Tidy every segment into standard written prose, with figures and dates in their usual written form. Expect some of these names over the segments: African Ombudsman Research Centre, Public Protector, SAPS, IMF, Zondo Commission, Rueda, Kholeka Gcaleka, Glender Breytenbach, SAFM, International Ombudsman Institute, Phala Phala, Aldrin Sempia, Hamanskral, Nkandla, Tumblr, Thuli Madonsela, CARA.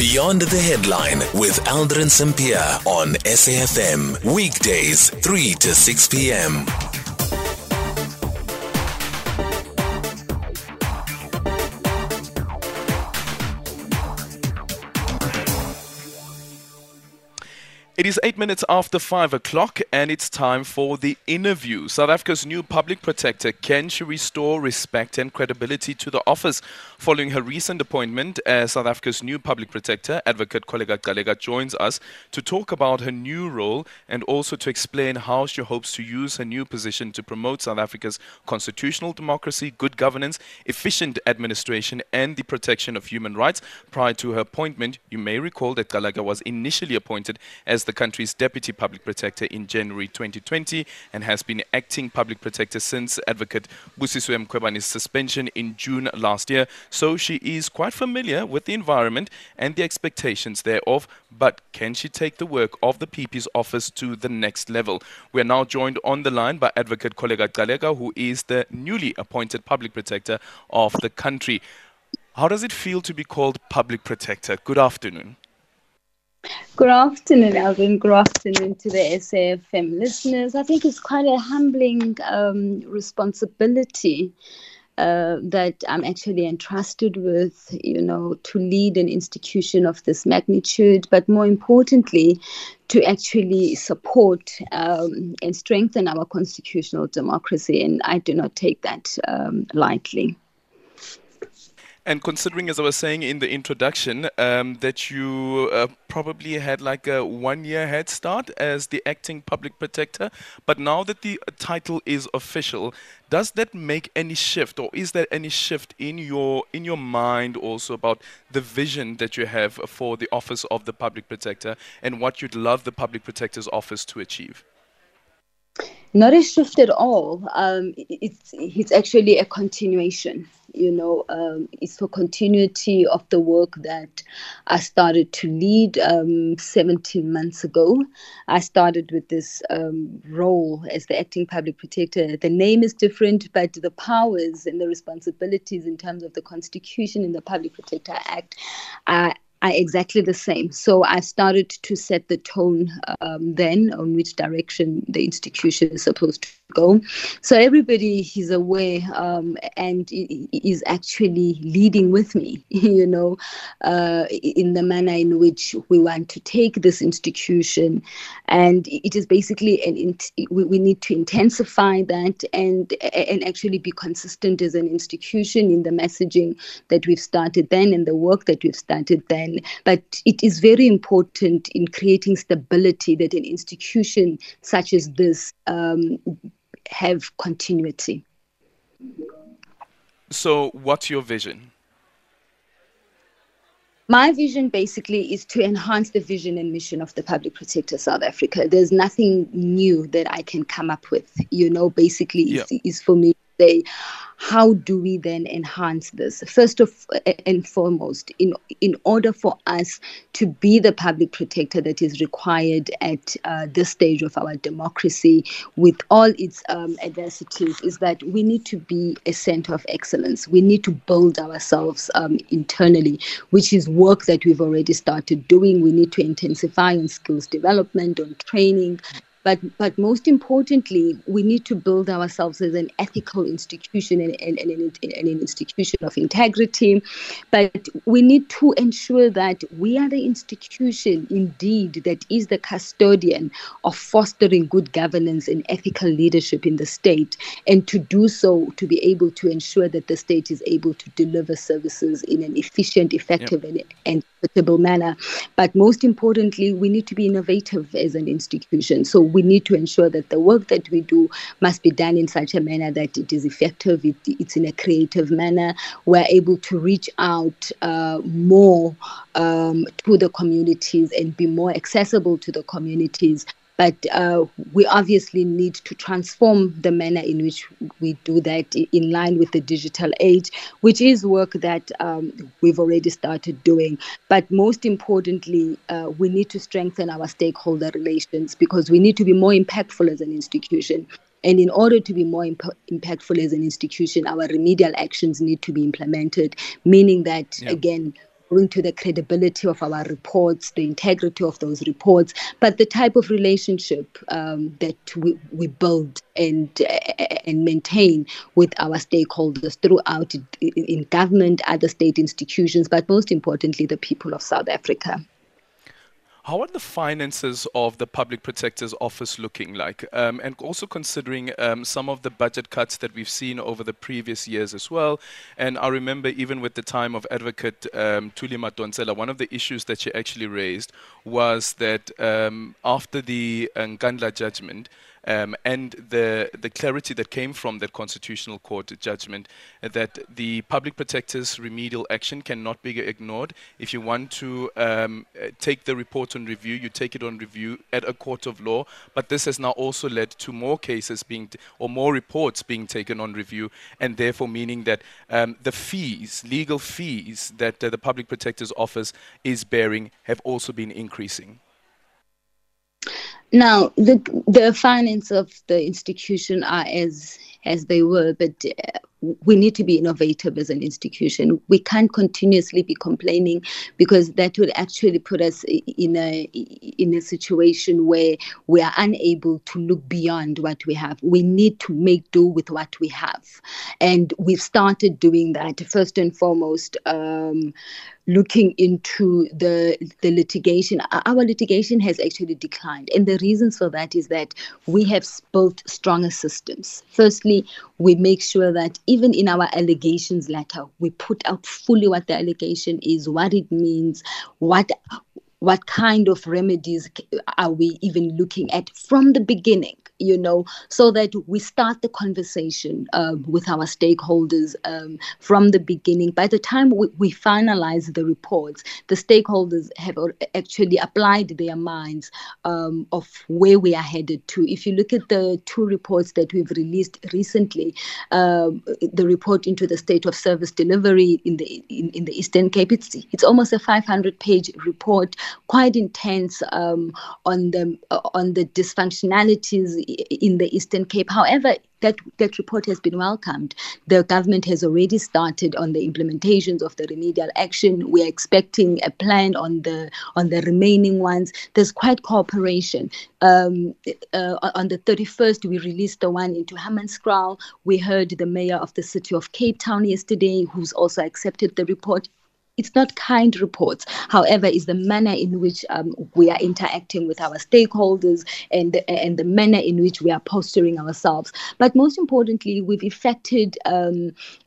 Beyond the Headline with Aldrin Sempia on SAFM. Weekdays, 3 to 6 p.m. It is 8 minutes after 5 o'clock and it's time for The Interview. South Africa's new public protector, can she restore respect and credibility to the office? Following her recent appointment as South Africa's new public protector, Advocate Kholeka Gcaleka joins us to talk about her new role and also to explain how she hopes to use her new position to promote South Africa's constitutional democracy, good governance, efficient administration and the protection of human rights. Prior to her appointment, you may recall that Gcaleka was initially appointed as the country's deputy public protector in January 2020 and has been acting public protector since Advocate Busisiwe Mkhwebane's suspension in June last year. So she is quite familiar with the environment and the expectations thereof, but can she take the work of the PP's office to the next level? We are now joined on the line by Advocate Kholeka Gcaleka, who is the newly appointed public protector of the country. How does it feel to be called public protector? Good afternoon. Good afternoon, Alvin. Good afternoon to the SAFM listeners. I think it's quite a humbling responsibility that I'm actually entrusted with, you know, to lead an institution of this magnitude, but more importantly, to actually support and strengthen our constitutional democracy. And I do not take that lightly. And considering, as I was saying in the introduction, that you probably had like a 1 year head start as the acting public protector, but now that the title is official, does that make any shift, or is there any shift in your mind also about the vision that you have for the office of the public protector and what you'd love the public protector's office to achieve? Not a shift at all. It's actually a continuation. You know, it's for continuity of the work that I started to lead 17 months ago. I started with this role as the acting public protector. The name is different, but the powers and the responsibilities in terms of the Constitution and the Public Protector Act are exactly the same. So I started to set the tone then on which direction the institution is supposed to go. So everybody is aware and is actually leading with me, you know, in the manner in which we want to take this institution. And it is basically, we need to intensify that and actually be consistent as an institution in the messaging that we've started then and the work that we've started then. But it is very important in creating stability that an institution such as this have continuity. So what's your vision? My vision basically is to enhance the vision and mission of the Public Protector South Africa. There's nothing new that I can come up with, you know, basically is for me to say, how do we then enhance this? First of and foremost, in order for us to be the public protector that is required at this stage of our democracy with all its adversities, is that we need to be a center of excellence. We need to build ourselves internally, which is work that we've already started doing. We need to intensify on skills development, on training. But most importantly, we need to build ourselves as an ethical institution and an institution of integrity. But we need to ensure that we are the institution indeed that is the custodian of fostering good governance and ethical leadership in the state. And to do so, to be able to ensure that the state is able to deliver services in an efficient, effective and equitable manner. But most importantly, we need to be innovative as an institution. So we need to ensure that the work that we do must be done in such a manner that it is effective, it's in a creative manner. We're able to reach out more to the communities and be more accessible to the communities. But we obviously need to transform the manner in which we do that in line with the digital age, which is work that we've already started doing. But most importantly, we need to strengthen our stakeholder relations because we need to be more impactful as an institution. And in order to be more impactful as an institution, our remedial actions need to be implemented, meaning that, again, into the credibility of our reports, the integrity of those reports, but the type of relationship that we build and maintain with our stakeholders throughout, in government, other state institutions, but most importantly, the people of South Africa. How are the finances of the Public Protector's Office looking like? And also considering some of the budget cuts that we've seen over the previous years as well. And I remember even with the time of Advocate Thuli Madonsela, one of the issues that she actually raised was that after the Nkandla judgment, and the clarity that came from that Constitutional Court judgment, that the Public Protector's remedial action cannot be ignored. If you want to take the report on review, you take it on review at a court of law. But this has now also led to more cases being, or more reports being taken on review, and therefore meaning that the fees, legal fees that the Public Protector's Office is bearing have also been increasing. Now, the finances of the institution are as they were, but we need to be innovative as an institution. We can't continuously be complaining, because that would actually put us in a situation where we are unable to look beyond what we have. We need to make do with what we have. And we've started doing that. First and foremost, looking into the litigation. Our litigation has actually declined. And the reasons for that is that we have built stronger systems. Firstly, we make sure that even in our allegations letter, we put out fully what the allegation is, what it means, what kind of remedies are we even looking at from the beginning, you know, so that we start the conversation with our stakeholders from the beginning. By the time we finalize the reports, the stakeholders have actually applied their minds of where we are headed to. If you look at the two reports that we've released recently, the report into the state of service delivery in the Eastern Cape, it's almost a 500-page report, quite intense on the dysfunctionalities in the Eastern Cape. However, that report has been welcomed. The government has already started on the implementations of the remedial action. We are expecting a plan on the remaining ones. There's quite cooperation. On the 31st, we released the one into Hamanskral. We heard the mayor of the city of Cape Town yesterday, who's also accepted the report. It's not kind reports. However, it's the manner in which we are interacting with our stakeholders and the manner in which we are posturing ourselves. But most importantly, we've effected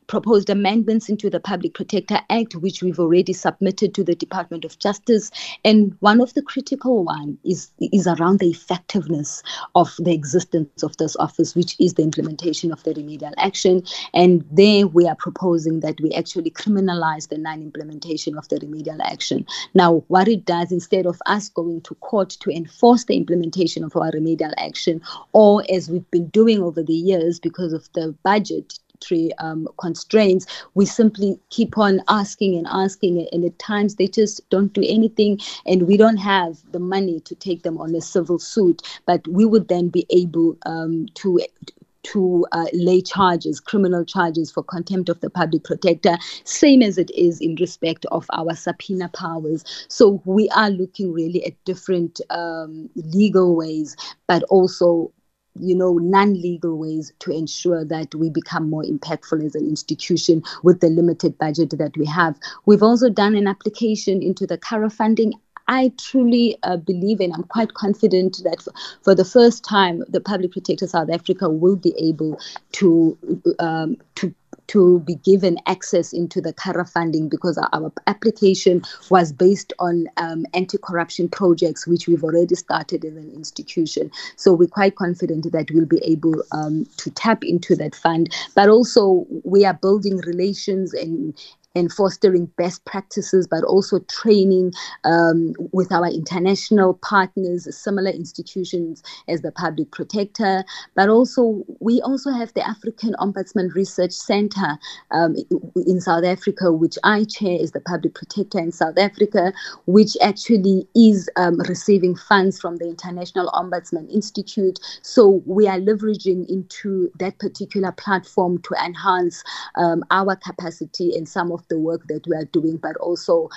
proposed amendments into the Public Protector Act, which we've already submitted to the Department of Justice. And one of the critical one is around the effectiveness of the existence of this office, which is the implementation of the remedial action. And there we are proposing that we actually criminalize the non-implementation of the remedial action. Now, what it does, instead of us going to court to enforce the implementation of our remedial action, or as we've been doing over the years because of the budget constraints, we simply keep on asking, and at times they just don't do anything, and we don't have the money to take them on a civil suit, but we would then be able to lay charges, criminal charges for contempt of the Public Protector, same as it is in respect of our subpoena powers. So we are looking really at different legal ways, but also, you know, non-legal ways to ensure that we become more impactful as an institution with the limited budget that we have. We've also done an application into the CARA funding. I truly believe, and I'm quite confident, that for the first time, the Public Protector South Africa will be able to be given access into the CARA funding, because our application was based on anti-corruption projects, which we've already started as an institution. So we're quite confident that we'll be able to tap into that fund. But also we are building relations and fostering best practices, but also training with our international partners, similar institutions as the Public Protector. But also, we also have the African Ombudsman Research Centre in South Africa, which I chair as the Public Protector in South Africa, which actually is receiving funds from the International Ombudsman Institute. So we are leveraging into that particular platform to enhance our capacity and some of of the work that we are doing, but also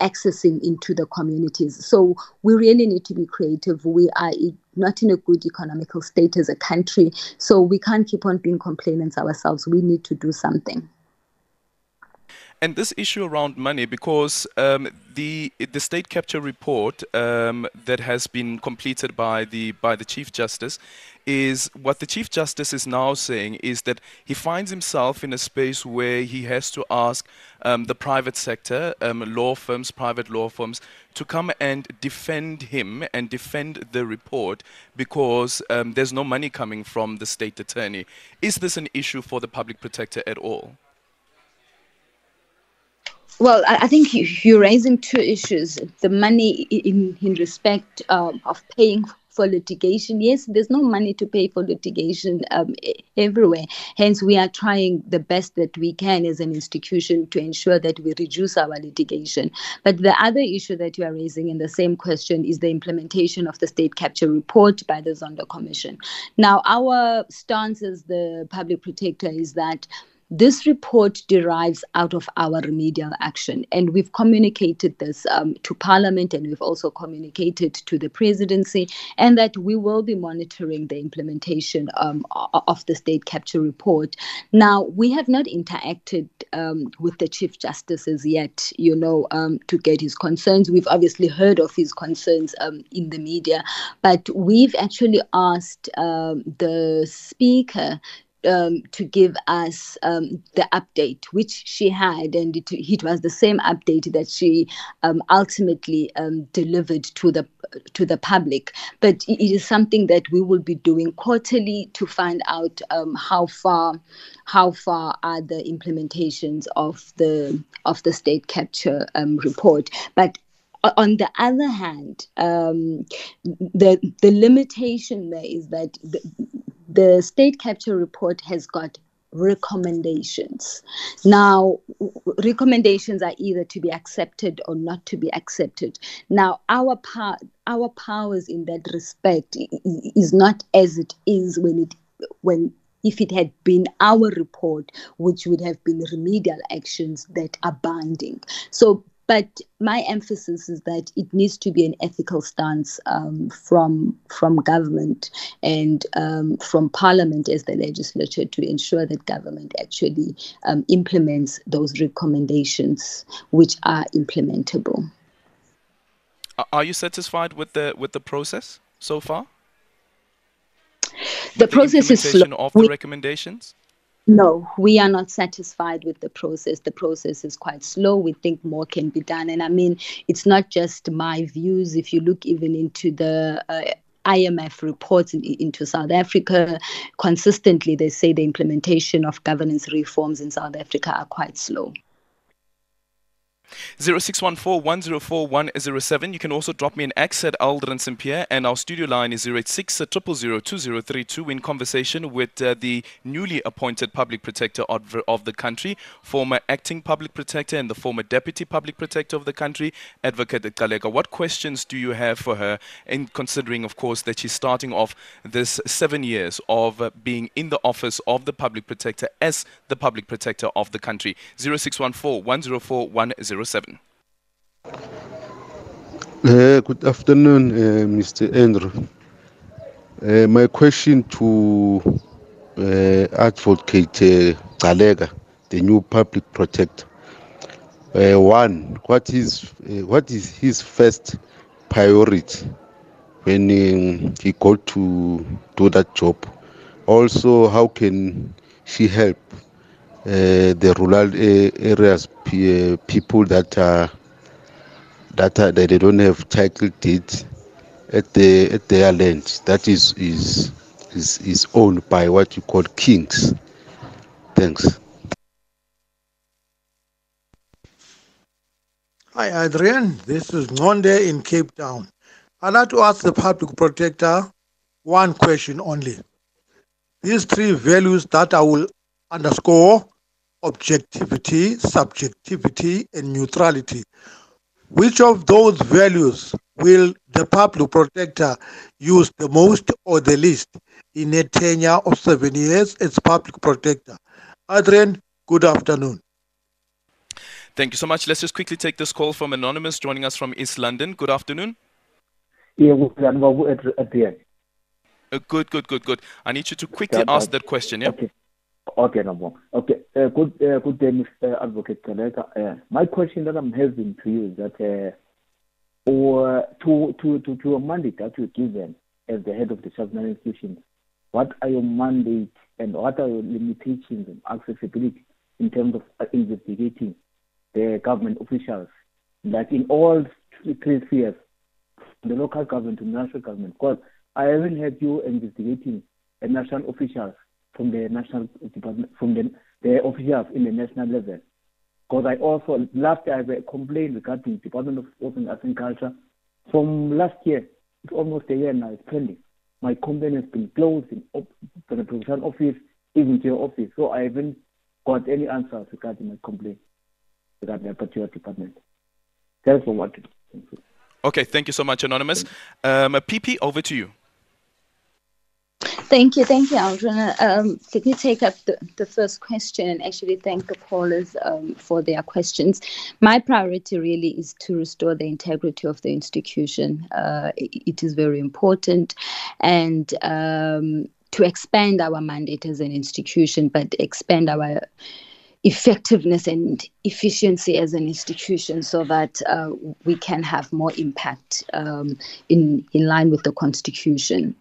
accessing into the communities. So we really need to be creative. We are not in a good economical state as a country, so we can't keep on being complainants ourselves. We need to do something. And this issue around money, because the state capture report that has been completed by the Chief Justice, is what the Chief Justice is now saying is that he finds himself in a space where he has to ask the private sector, private law firms, to come and defend him and defend the report because there's no money coming from the state attorney. Is this an issue for the Public Protector at all? Well, I think you're raising two issues. The money in respect of paying for litigation. Yes, there's no money to pay for litigation everywhere. Hence, we are trying the best that we can as an institution to ensure that we reduce our litigation. But the other issue that you are raising in the same question is the implementation of the state capture report by the Zondo Commission. Now, our stance as the Public Protector is that this report derives out of our remedial action, and we've communicated this to Parliament, and we've also communicated to the Presidency, and that we will be monitoring the implementation of the State Capture Report. Now, we have not interacted with the Chief Justice as yet, to get his concerns. We've obviously heard of his concerns in the media, but we've actually asked the Speaker to give us the update, which she had, and it was the same update that she ultimately delivered to the public. But it is something that we will be doing quarterly to find out how far are the implementations of the state capture report. But on the other hand, the limitation there is that the state capture report has got recommendations. Now, recommendations are either to be accepted or not to be accepted. Now, our powers in that respect is not as it is if it had been our report, which would have been remedial actions that are binding. So, but my emphasis is that it needs to be an ethical stance from government and from Parliament as the legislature to ensure that government actually implements those recommendations which are implementable. Are you satisfied with the process so far? The process is slow. Of the recommendations? No, we are not satisfied with the process. The process is quite slow. We think more can be done. And I mean, it's not just my views. If you look even into the IMF reports into South Africa, consistently they say the implementation of governance reforms in South Africa are quite slow. 0614 104107. You can also drop me an X at Aldrin St Pierre, and our studio line is 086 000 2032. We're in conversation with the newly appointed Public Protector of the country, former Acting Public Protector and the former Deputy Public Protector of the country, Advocate Gcaleka. What questions do you have for her, in considering, of course, that she's starting off this 7 years of being in the office of the Public Protector as the Public Protector of the country? 0614 104107. Good afternoon, Mr. Andrew. My question to Advocate Gcaleka, the new Public Protector. One, what is his first priority when he got to do that job? Also, how can she help the rural areas people that they don't have title deeds at their land that is owned by what you call kings? Thanks. Hi Adrian, this is Nonde in Cape Town. I'd like to ask the Public Protector one question only. These three values that I will underscore: objectivity, subjectivity, and neutrality. Which of those values will the Public Protector use the most or the least in a tenure of 7 years as Public Protector? Adrian, good afternoon. Thank you so much. Let's just quickly take this call from Anonymous joining us from East London. Good afternoon. Yeah, at the end. Good. I need you to quickly ask that question. Yeah. Okay, no more. Okay. Good day, Mr. Advocate Gcaleka. My question that I'm having to you is that, or to a mandate that you're given as the head of the national institution, what are your mandates and what are your limitations and accessibility in terms of investigating the government officials, like in all three spheres, the local government to the national government? Because I haven't heard you investigating a national officials from the national department, from the officials in the national level. Because I also last I have a complaint regarding Department of Sports and Arts and Culture from last year. It's almost a year now. It's pending. My complaint has been closed in the provincial office, even to your office. So I haven't got any answers regarding my complaint regarding a particular department. Thanks for watching. Thank you. Okay, thank you so much, Anonymous. PP, over to you. Thank you, Aldrin. Let me take up the first question and actually thank the callers for their questions. My priority really is to restore the integrity of the institution. It is very important, and to expand our mandate as an institution, but expand our effectiveness and efficiency as an institution so that we can have more impact in line with the Constitution.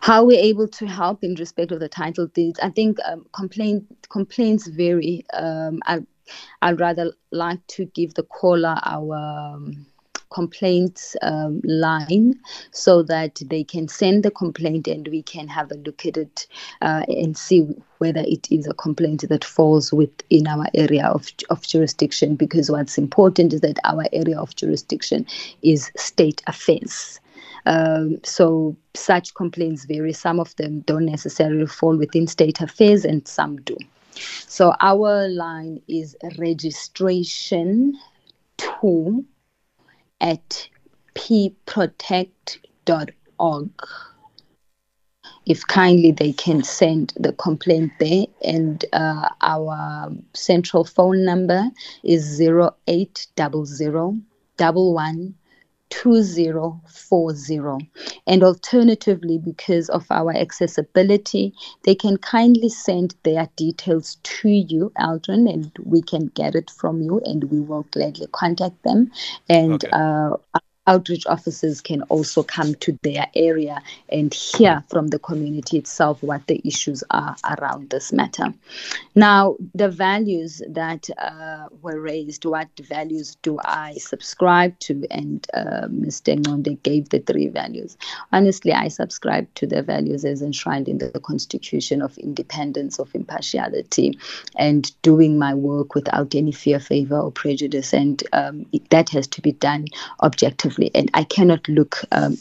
How we're able to help in respect of the title deeds, I think complaints vary. I'd rather like to give the caller our complaints line so that they can send the complaint and we can have a look at it and see whether it is a complaint that falls within our area of jurisdiction, because what's important is that our area of jurisdiction is state affairs. So such complaints vary. Some of them don't necessarily fall within state affairs and some do. So our line is registration2@pprotect.org. If kindly they can send the complaint there, and our central phone number is 0800 11 2040. And alternatively, because of our accessibility, they can kindly send their details to you, Aldrin, and we can get it from you, and we will gladly contact them. And okay. Outreach officers can also come to their area and hear from the community itself what the issues are around this matter. Now, the values that were raised, what values do I subscribe to? And Mr. Ngonde gave the three values. Honestly, I subscribe to the values as enshrined in the Constitution of independence, of impartiality, and doing my work without any fear, favor, or prejudice. And that has to be done objectively. And I cannot look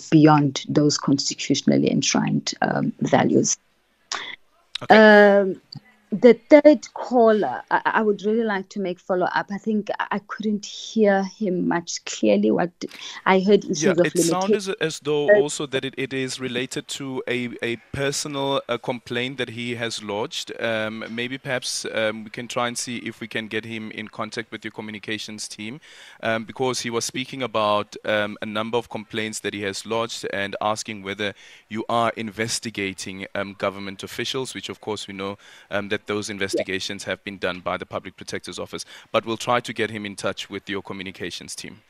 beyond those constitutionally enshrined values. Okay. The third caller, I would really like to make follow-up. I think I couldn't hear him much clearly. What I heard is it sounds as though also that it is related to a personal complaint that he has lodged. Maybe perhaps we can try and see if we can get him in contact with your communications team, because he was speaking about a number of complaints that he has lodged and asking whether you are investigating government officials, which of course we know that those investigations have been done by the Public Protector's Office, but we'll try to get him in touch with your communications team.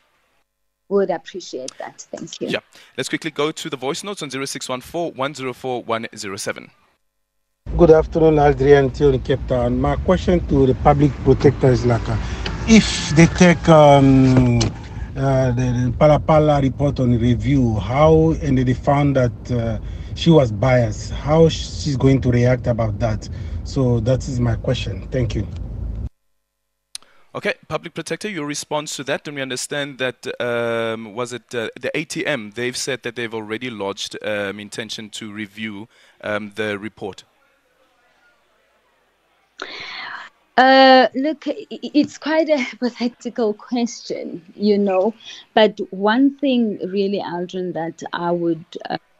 Would appreciate that. Thank you. Yeah. Let's quickly go to the voice notes on 0614 104 107. Good afternoon, Adrian Thiel in Cape Town. My question to the Public Protector is like, if they take the Phala Phala report on review, how, and they found that she was biased, how she's going to react about that? So that is my question. Thank you. Okay, Public Protector, your response to that, and we understand that, the ATM, they've said that they've already lodged intention to review the report. Look, it's quite a hypothetical question, you know, but one thing really, Aldrin, that I would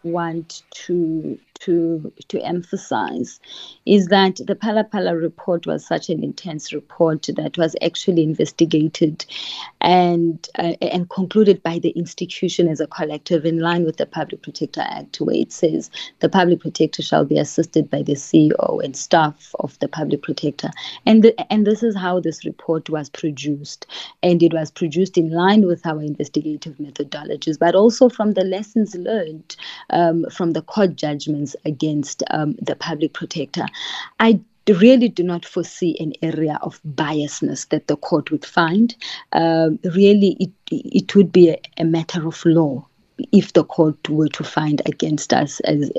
want to to emphasize is that the Phala Phala report was such an intense report that was actually investigated and concluded by the institution as a collective in line with the Public Protector Act, where it says the Public Protector shall be assisted by the CEO and staff of the Public Protector. And this is how this report was produced. And it was produced in line with our investigative methodologies, but also from the lessons learned from the court judgments against the Public Protector. I really do not foresee an area of biasness that the court would find. Really, it would be a matter of law if the court were to find against us as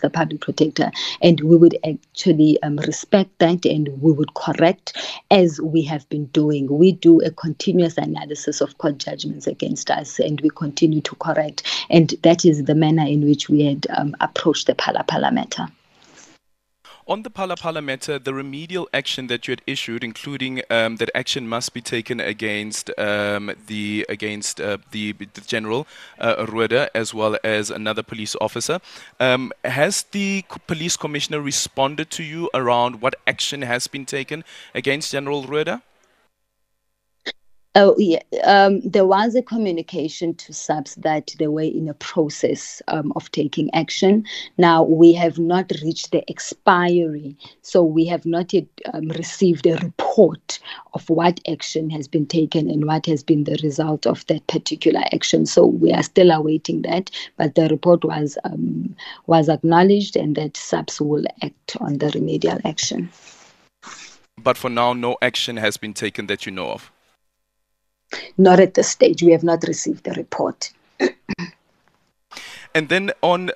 the Public Protector, and we would actually respect that, and we would correct, as we have been doing. We do a continuous analysis of court judgments against us, and we continue to correct, and that is the manner in which we had approached the Phala Phala matter. On the Phala Phala matter, the remedial action that you had issued, including that action must be taken against the General Rueda, as well as another police officer, has the police commissioner responded to you around what action has been taken against General Rueda? Oh, yeah. There was a communication to SAPS that they were in a process of taking action. Now, we have not reached the expiry, so we have not yet received a report of what action has been taken and what has been the result of that particular action. So we are still awaiting that, but the report was acknowledged, and that SAPS will act on the remedial action. But for now, no action has been taken that you know of? Not at this stage. We have not received the report. And then on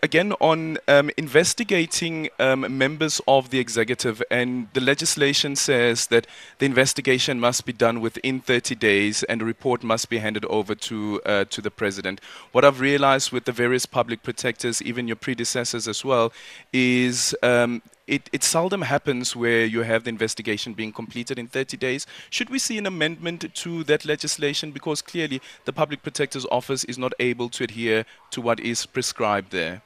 investigating members of the executive, and the legislation says that the investigation must be done within 30 days and a report must be handed over to the president. What I've realized with the various public protectors, even your predecessors as well, is it seldom happens where you have the investigation being completed in 30 days. Should we see an amendment to that legislation? Because clearly the Public Protector's Office is not able to adhere to what is prescribed there.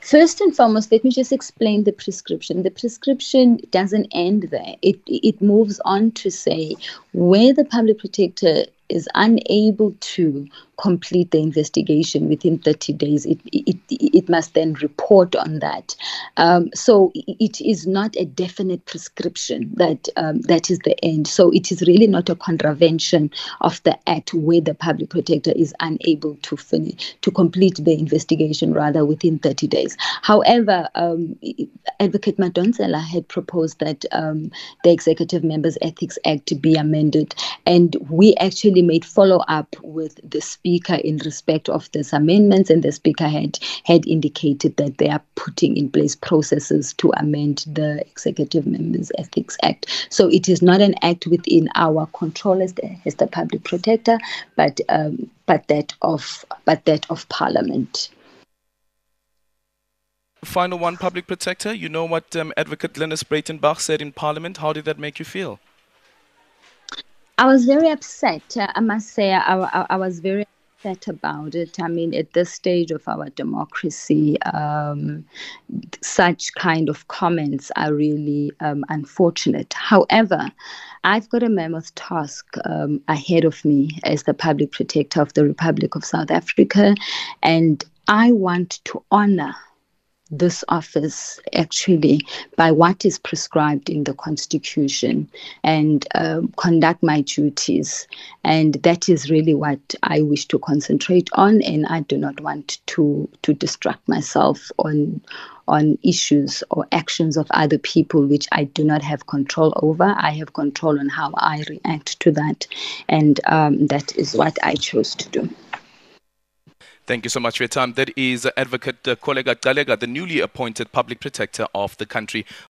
First and foremost, let me just explain the prescription. The prescription doesn't end there. It moves on to say where the Public Protector is unable to complete the investigation within 30 days, it must then report on that. So it is not a definite prescription that is the end. So it is really not a contravention of the Act where the Public Protector is unable to complete the investigation rather within 30 days. However, Advocate Madonsela had proposed that the Executive Members Ethics Act be amended, and we actually made follow-up with the Speaker in respect of these amendments, and the Speaker had indicated that they are putting in place processes to amend the Executive Members Ethics Act. So it is not an act within our control as the Public Protector, but that of Parliament. Final one, Public Protector. You know what Advocate Glender Breytenbach said in Parliament. How did that make you feel? I was very upset. I must say, I was very upset about it. I mean, at this stage of our democracy, such kind of comments are really unfortunate. However, I've got a mammoth task ahead of me as the Public Protector of the Republic of South Africa, and I want to honor this office actually by what is prescribed in the Constitution and conduct my duties, and that is really what I wish to concentrate on, and I do not want to distract myself on issues or actions of other people which I do not have control over. I have control on how I react to that, and that is what I chose to do. Thank you so much for your time. That is Advocate Kholeka Gcaleka, the newly appointed Public Protector of the country.